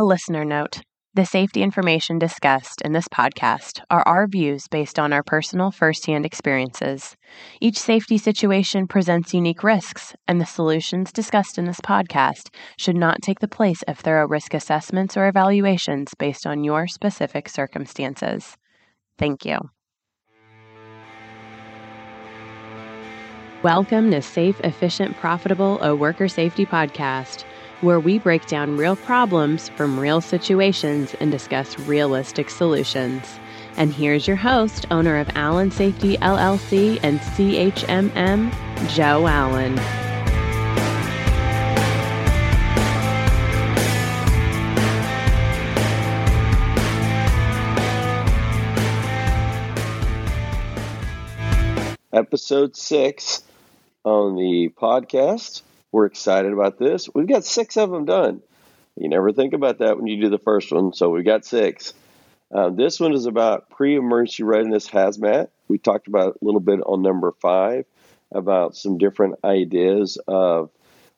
A listener note. The safety information discussed in this podcast are our views based on our personal firsthand experiences. Each safety situation presents unique risks, and the solutions discussed in this podcast should not take the place of thorough risk assessments or evaluations based on your specific circumstances. Thank you. Welcome to Safe, Efficient, Profitable, a worker safety podcast, where we break down real problems from real situations and discuss realistic solutions. And here's your host, owner of Allen Safety LLC and CHMM, Joe Allen. Episode 6 on the podcast. We're excited about this. We've got 6 of them done. You never think about that when you do the first one, so we've got 6. This one is about pre-emergency readiness HAZMAT. We talked about it a little bit on number 5 about some different ideas of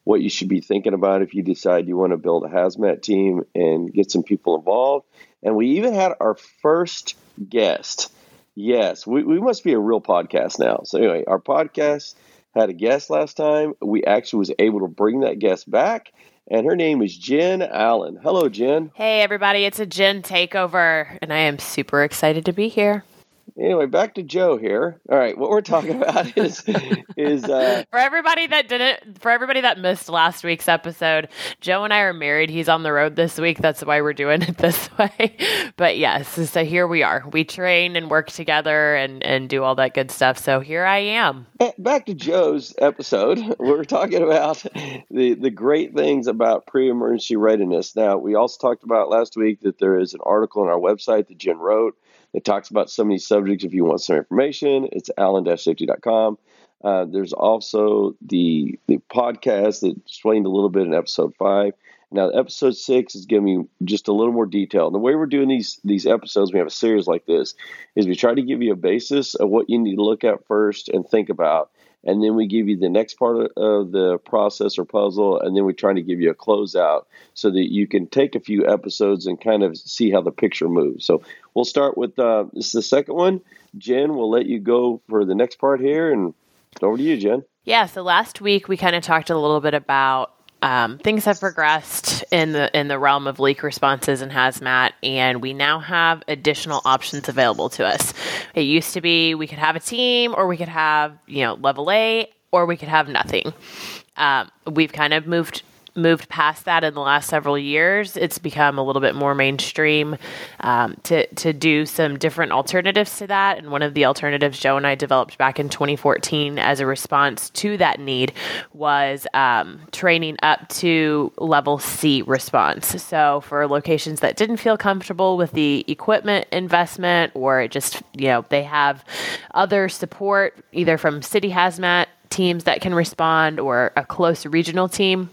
what you should be thinking about if you decide you want to build a HAZMAT team and get some people involved. And we even had our first guest. Yes, we must be a real podcast now. So anyway, our podcast had a guest last time. We actually was able to bring that guest back, and her name is Jen Allen. Hello, Jen. Hey, everybody. It's a Jen takeover, and I am super excited to be here. Anyway, back to Joe here. All right, what we're talking about is for everybody that missed last week's episode, Joe and I are married. He's on the road this week. That's why we're doing it this way. But yes, so here we are. We train and work together and do all that good stuff. So here I am. Back to Joe's episode. We're talking about the great things about pre-emergency readiness. Now, we also talked about last week that there is an article on our website that Jen wrote. It talks about some of these subjects if you want some information. It's Allen-Safety.com. There's also the podcast that explained a little bit in episode 5. Now, episode 6 is giving you just a little more detail. And the way we're doing these episodes, we have a series like this, is we try to give you a basis of what you need to look at first and think about. And then we give you the next part of the process or puzzle, and then we try to give you a closeout so that you can take a few episodes and kind of see how the picture moves. So we'll start with this is the second one. Jen, we'll let you go for the next part here, and over to you, Jen. Yeah, so last week we kind of talked a little bit about things have progressed in the realm of leak responses and HAZMAT, and we now have additional options available to us. It used to be we could have a team, or we could have level A, or we could have nothing. We've kind of moved past that in the last several years. It's become a little bit more mainstream to do some different alternatives to that. And one of the alternatives Joe and I developed back in 2014 as a response to that need was training up to level C response. So for locations that didn't feel comfortable with the equipment investment, or just, they have other support either from city HAZMAT teams that can respond or a close regional team.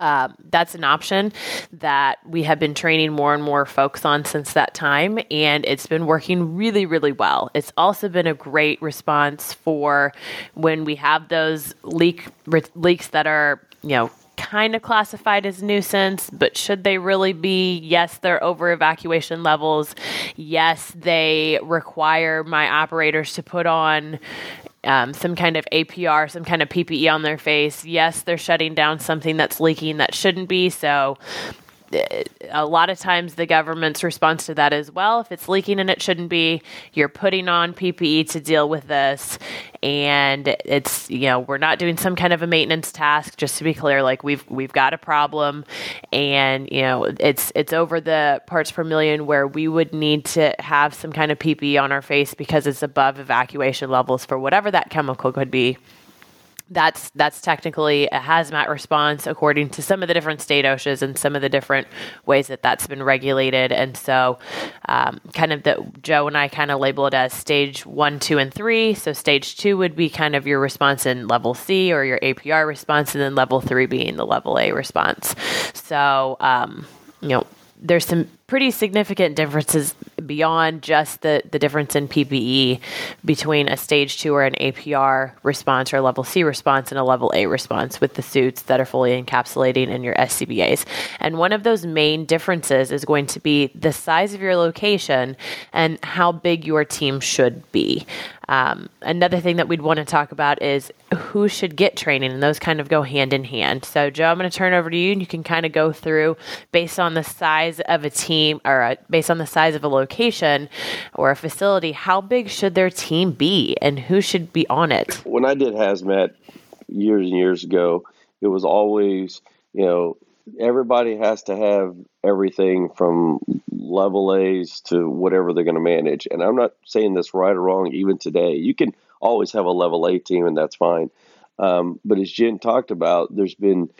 That's an option that we have been training more and more folks on since that time, and it's been working really, really well. It's also been a great response for when we have those leaks that are, kind of classified as nuisance, but should they really be? Yes, they're over evacuation levels. Yes, they require my operators to put on some kind of APR, some kind of PPE on their face. Yes, they're shutting down something that's leaking that shouldn't be. So a lot of times the government's response to that is, well, if it's leaking and it shouldn't be, you're putting on PPE to deal with this. And it's, we're not doing some kind of a maintenance task, just to be clear, like we've got a problem, and, it's over the parts per million where we would need to have some kind of PPE on our face because it's above evacuation levels for whatever that chemical could be. That's technically a HAZMAT response according to some of the different state OSHAs and some of the different ways that that's been regulated. And so Joe and I kind of label it as stage 1, 2, and 3. So stage 2 would be kind of your response in level C or your APR response, and then level 3 being the level A response. So, there's some pretty significant differences beyond just the difference in PPE between a stage 2 or an APR response or a level C response and a level A response with the suits that are fully encapsulating in your SCBAs. And one of those main differences is going to be the size of your location and how big your team should be. Another thing that we'd want to talk about is who should get training, and those kind of go hand in hand. So, Joe, I'm going to turn over to you, and you can kind of go through based on the size of a team or based on the size of a location or a facility, how big should their team be and who should be on it? When I did HAZMAT years and years ago, it was always, you know, everybody has to have everything from level A's to whatever they're going to manage. And I'm not saying this right or wrong, even today. You can always have a level A team, and that's fine. But as Jen talked about, there's been,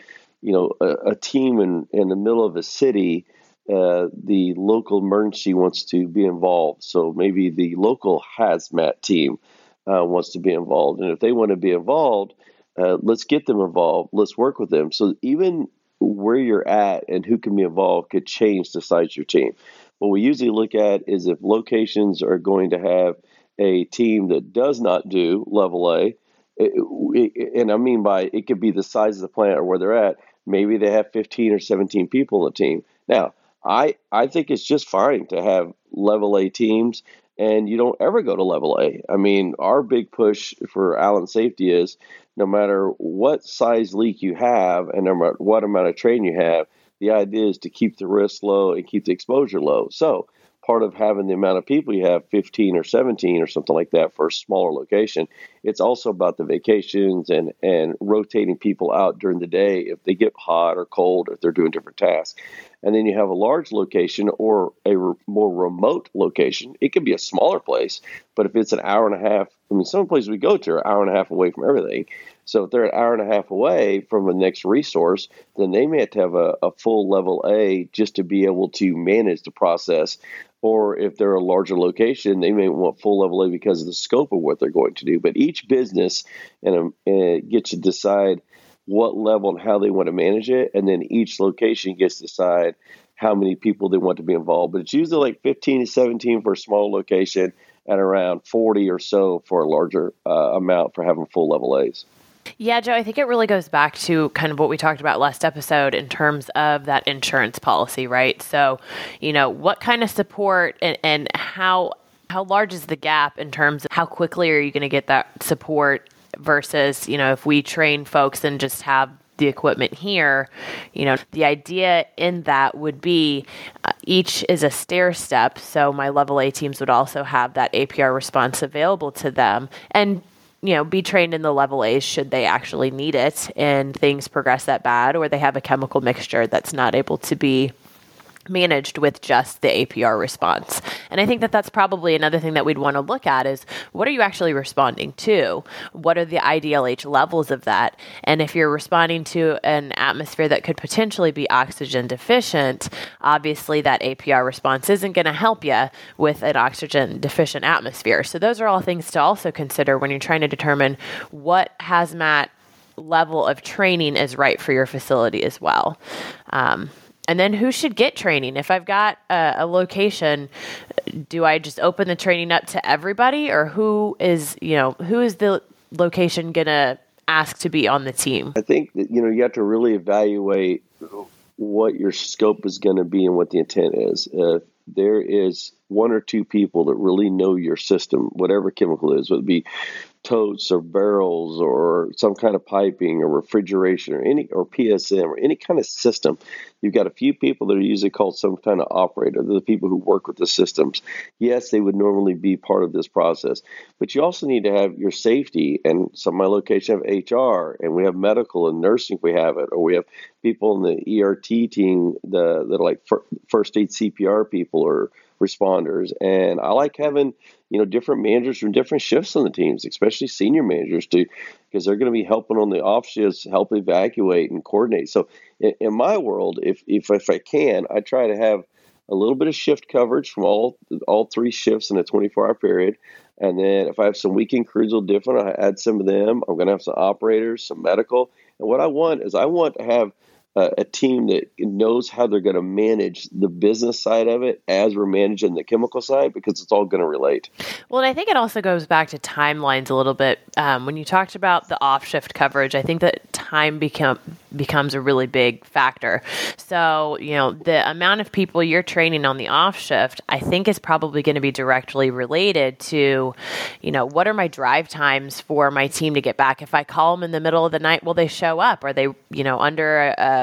you know, a team in the middle of a city. The local emergency wants to be involved. So maybe the local HAZMAT team wants to be involved. And if they want to be involved, let's get them involved. Let's work with them. So even where you're at and who can be involved could change the size of your team. What we usually look at is if locations are going to have a team that does not do level A, and I mean by it could be the size of the plant or where they're at, maybe they have 15 or 17 people on the team. Now, I think it's just fine to have level A teams, and you don't ever go to level A. I mean, our big push for Allen Safety is no matter what size leak you have and no matter what amount of training you have, the idea is to keep the risk low and keep the exposure low. So part of having the amount of people you have, 15 or 17 or something like that for a smaller location, it's also about the vacations and rotating people out during the day if they get hot or cold, or if they're doing different tasks. And then you have a large location or a more remote location. It could be a smaller place, but if it's an hour and a half, I mean, some places we go to are an hour and a half away from everything. So if they're an hour and a half away from the next resource, then they may have to have a full level A just to be able to manage the process. Or if they're a larger location, they may want full level A because of the scope of what they're going to do. But each business and gets to decide what level and how they want to manage it. And then each location gets to decide how many people they want to be involved. But it's usually like 15 to 17 for a small location and around 40 or so for a larger amount for having full level A's. Yeah, Joe, I think it really goes back to kind of what we talked about last episode in terms of that insurance policy, right? So, you know, what kind of support and how large is the gap in terms of how quickly are you going to get that support versus, you know, if we train folks and just have the equipment here, you know, the idea in that would be each is a stair step. So my level A teams would also have that APR response available to them and, you know, be trained in the level A's should they actually need it and things progress that bad, or they have a chemical mixture that's not able to be managed with just the APR response. And I think that that's probably another thing that we'd want to look at is what are you actually responding to? What are the IDLH levels of that? And if you're responding to an atmosphere that could potentially be oxygen deficient, obviously that APR response isn't going to help you with an oxygen deficient atmosphere. So those are all things to also consider when you're trying to determine what HAZMAT level of training is right for your facility as well. And then who should get training? If I've got a location, do I just open the training up to everybody, or who is the location going to ask to be on the team? I think that, you know, you have to really evaluate what your scope is going to be and what the intent is. If there is one or two people that really know your system, whatever chemical it is, whether it be totes or barrels or some kind of piping or refrigeration or any or PSM or any kind of system, you've got a few people that are usually called some kind of operator. They're the people who work with the systems. Yes, they would normally be part of this process, but you also need to have your safety, and some of my locations have HR, and we have medical and nursing if we have it, or we have people in the ERT team that are like first aid CPR people or responders. And I like having, you know, different managers from different shifts on the teams, especially senior managers too, because they're going to be helping on the off shifts, help evacuate and coordinate. So in my world, if I can, I try to have a little bit of shift coverage from all three shifts in a 24-hour period. And then if I have some weekend crews a little different, I add some of them. I'm going to have some operators, some medical. And what I want is I want to have a team that knows how they're going to manage the business side of it as we're managing the chemical side, because it's all going to relate. Well, and I think it also goes back to timelines a little bit. When you talked about the off-shift coverage, I think that time becomes a really big factor. So, you know, the amount of people you're training on the off-shift, I think is probably going to be directly related to, you know, what are my drive times for my team to get back? If I call them in the middle of the night, will they show up? Are they, you know, under a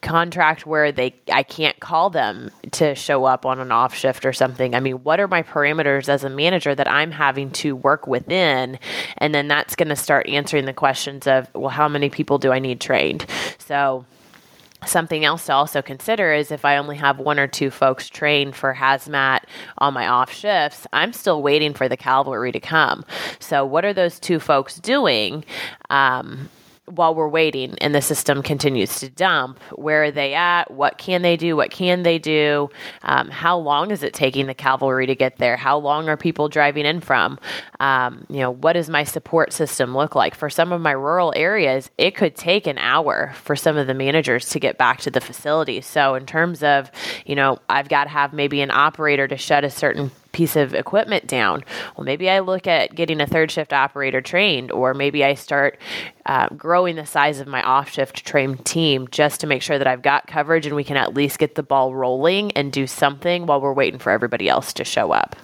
contract where I can't call them to show up on an off shift or something? I mean, what are my parameters as a manager that I'm having to work within? And then that's going to start answering the questions of, well, how many people do I need trained? So something else to also consider is if I only have one or two folks trained for HAZMAT on my off shifts, I'm still waiting for the cavalry to come. So what are those two folks doing? While we're waiting and the system continues to dump, where are they at? What can they do? What can they do? How long is it taking the cavalry to get there? How long are people driving in from? What does my support system look like? For some of my rural areas, it could take an hour for some of the managers to get back to the facility. So in terms of, you know, I've got to have maybe an operator to shut a certain piece of equipment down. Well, maybe I look at getting a third shift operator trained, or maybe I start growing the size of my off shift trained team just to make sure that I've got coverage and we can at least get the ball rolling and do something while we're waiting for everybody else to show up.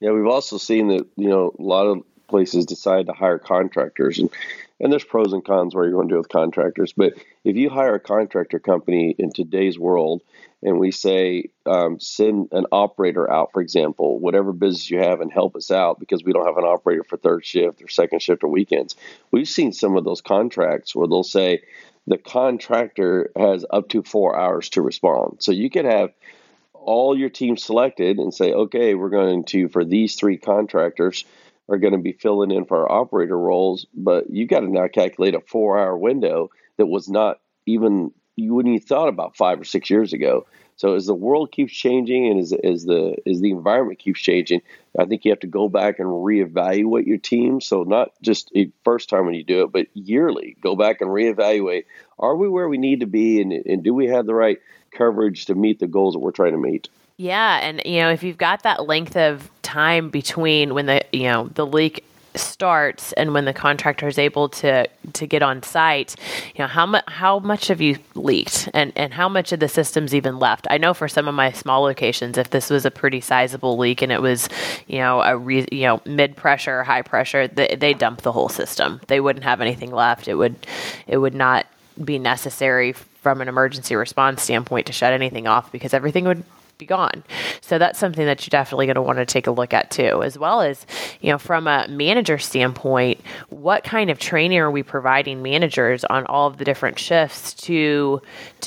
Yeah, we've also seen that, you know, a lot of places decide to hire contractors, and there's pros and cons where you're going to do with contractors. But if you hire a contractor company in today's world, and we say, send an operator out, for example, whatever business you have, and help us out because we don't have an operator for third shift or second shift or weekends. We've seen some of those contracts where they'll say the contractor has up to 4 hours to respond. So you could have all your team selected and say, okay, we're going to, for these three contractors, are going to be filling in for our operator roles, but you got to now calculate a 4 hour window that was not even you wouldn't have thought about 5 or 6 years ago. So as the world keeps changing and as the environment keeps changing, I think you have to go back and reevaluate your team. So not just the first time when you do it, but yearly, go back and reevaluate. Are we where we need to be? And do we have the right coverage to meet the goals that we're trying to meet? Yeah. And, you know, if you've got that length of time between when the leak starts and when the contractor is able to get on site, you know, how much have you leaked and how much of the system's even left? I know for some of my small locations, if this was a pretty sizable leak and it was, you know, mid pressure, high pressure, they dump the whole system. They wouldn't have anything left. It would not be necessary from an emergency response standpoint to shut anything off because everything would be gone. So that's something that you're definitely going to want to take a look at too, as well as, you know, from a manager standpoint, what kind of training are we providing managers on all of the different shifts to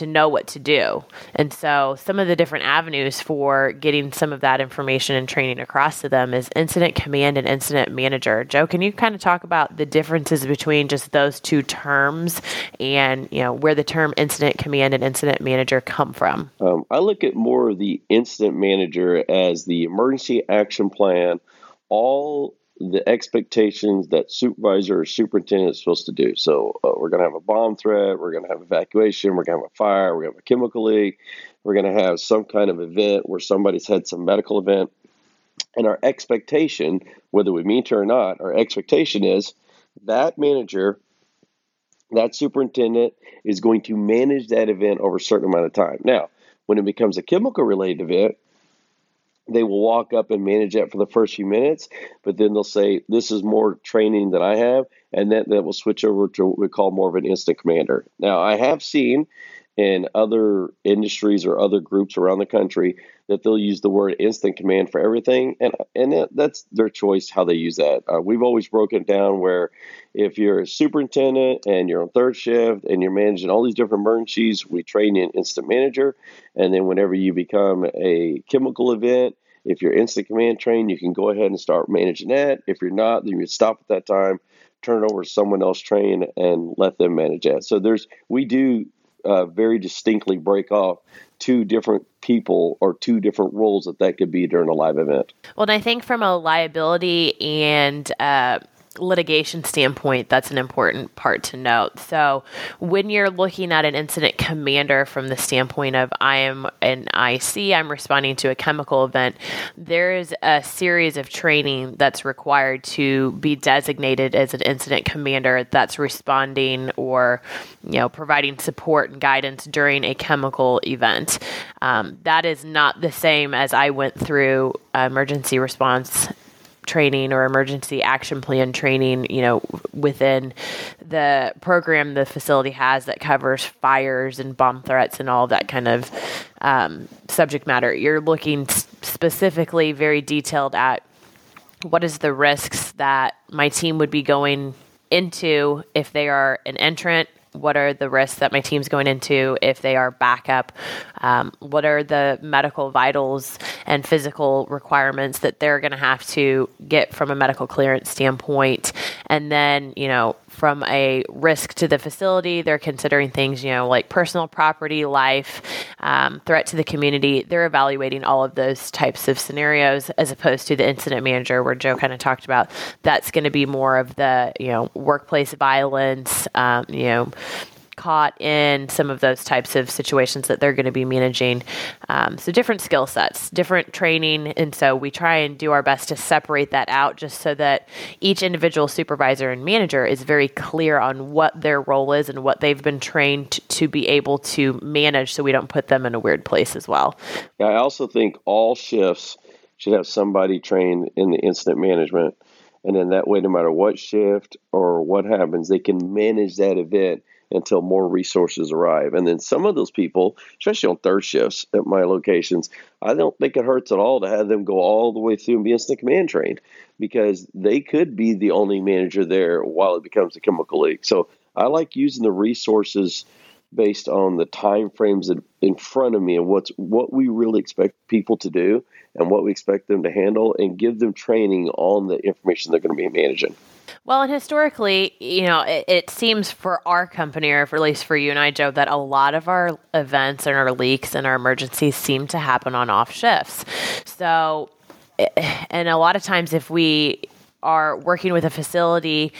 know what to do? And so some of the different avenues for getting some of that information and training across to them is incident command and incident manager. Joe, can you kind of talk about the differences between just those two terms and, you know, where the term incident command and incident manager come from? I look at more of the incident manager as the emergency action plan, all the expectations that supervisor or superintendent is supposed to do. So we're going to have a bomb threat, we're going to have evacuation, we're going to have a fire, we have a chemical leak, we're going to have some kind of event where somebody's had some medical event. And our expectation, whether we mean to or not, our expectation is that manager, that superintendent is going to manage that event over a certain amount of time. Now, when it becomes a chemical-related event, they will walk up and manage that for the first few minutes, but then they'll say, this is more training than I have, and that will switch over to what we call more of an incident commander. Now, I have seen in other industries or other groups around the country that they'll use the word incident command for everything, and that's their choice how they use that. We've always broken it down where if you're a superintendent and you're on third shift and you're managing all these different emergencies, we train you an incident manager, and then whenever you become a chemical event, if you're incident command trained, you can go ahead and start managing that. If you're not, then you stop at that time, turn it over to someone else trained, and let them manage that. So we do very distinctly break off two different people or two different roles that could be during a live event. Well, and I think from a liability and litigation standpoint, that's an important part to note. So when you're looking at an incident commander from the standpoint of I am an IC, I'm responding to a chemical event, there is a series of training that's required to be designated as an incident commander that's responding or, you know, providing support and guidance during a chemical event. That is not the same as I went through emergency response training or emergency action plan training, you know, within the program the facility has that covers fires and bomb threats and all that kind of subject matter. You're looking specifically very detailed at what is the risks that my team would be going into if they are an entrant. What are the risks that my team's going into if they are backup? What are the medical vitals and physical requirements that they're going to have to get from a medical clearance standpoint? And then, you know, from a risk to the facility, they're considering things, you know, like personal property, life, threat to the community. They're evaluating all of those types of scenarios as opposed to the incident manager where Joe kind of talked about. That's going to be more of the, you know, workplace violence, you know, caught in some of those types of situations that they're going to be managing. So different skill sets, different training. And so we try and do our best to separate that out just so that each individual supervisor and manager is very clear on what their role is and what they've been trained to be able to manage so we don't put them in a weird place as well. I also think all shifts should have somebody trained in the incident management. And then that way, no matter what shift or what happens, they can manage that event until more resources arrive. And then some of those people, especially on third shifts at my locations, I don't think it hurts at all to have them go all the way through and be instant command trained because they could be the only manager there while it becomes a chemical leak. So I like using the resources based on the time frames in front of me and what we really expect people to do and what we expect them to handle and give them training on the information they're going to be managing. Well, and historically, you know, it seems for our company, or at least for you and I, Joe, that a lot of our events and our leaks and our emergencies seem to happen on off shifts. So, and a lot of times if we are working with a facility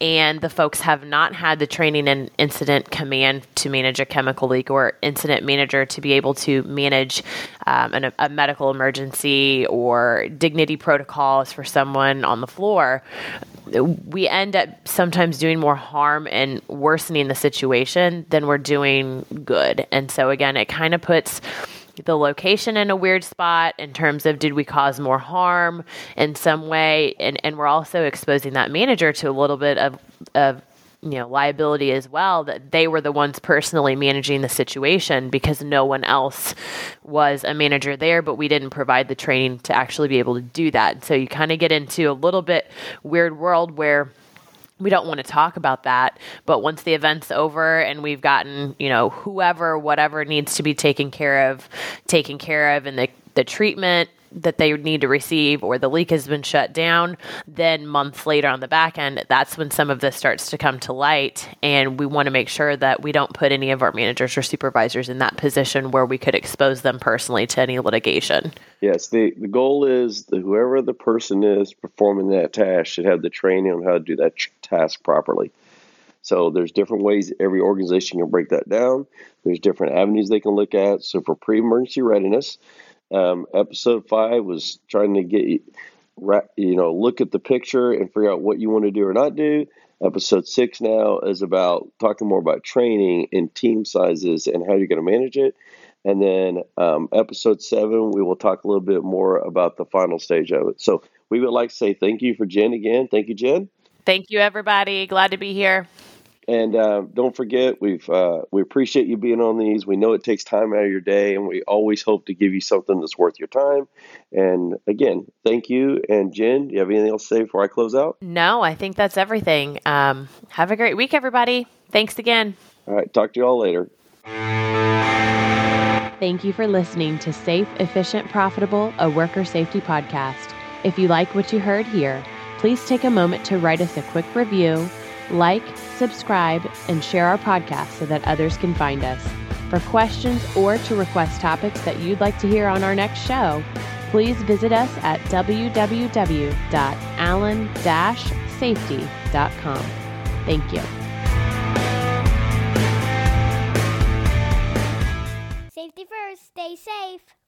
and the folks have not had the training in incident command to manage a chemical leak or incident manager to be able to manage a medical emergency or dignity protocols for someone on the floor, we end up sometimes doing more harm and worsening the situation than we're doing good. And so again, it kind of puts the location in a weird spot in terms of did we cause more harm in some way, and we're also exposing that manager to a little bit of you know, liability as well, that they were the ones personally managing the situation because no one else was a manager there, but we didn't provide the training to actually be able to do that. So you kind of get into a little bit weird world where we don't want to talk about that, but once the event's over and we've gotten, you know, whoever, whatever needs to be taken care of and the treatment that they need to receive or the leak has been shut down, then months later on the back end, that's when some of this starts to come to light. And we want to make sure that we don't put any of our managers or supervisors in that position where we could expose them personally to any litigation. Yes, the goal is that whoever the person is performing that task should have the training on how to do that task properly. So there's different ways every organization can break that down. There's different avenues they can look at. So for pre-emergency readiness, episode 5 was trying to get, you know, look at the picture and figure out what you want to do or not do. Episode 6 now is about talking more about training and team sizes and how you're going to manage it. And then episode 7, we will talk a little bit more about the final stage of it. So we would like to say thank you for Jen again. Thank you, Jen. Thank you, everybody. Glad to be here. And don't forget, we appreciate you being on these. We know it takes time out of your day, and we always hope to give you something that's worth your time. And again, thank you. And Jen, do you have anything else to say before I close out? No, I think that's everything. Have a great week, everybody. Thanks again. All right. Talk to you all later. Thank you for listening to Safe, Efficient, Profitable, a worker safety podcast. If you like what you heard here, please take a moment to write us a quick review, like, subscribe, and share our podcast so that others can find us. For questions or to request topics that you'd like to hear on our next show, please visit us at www.allen-safety.com. Allen-Safety.com. Thank you. Safety first, stay safe.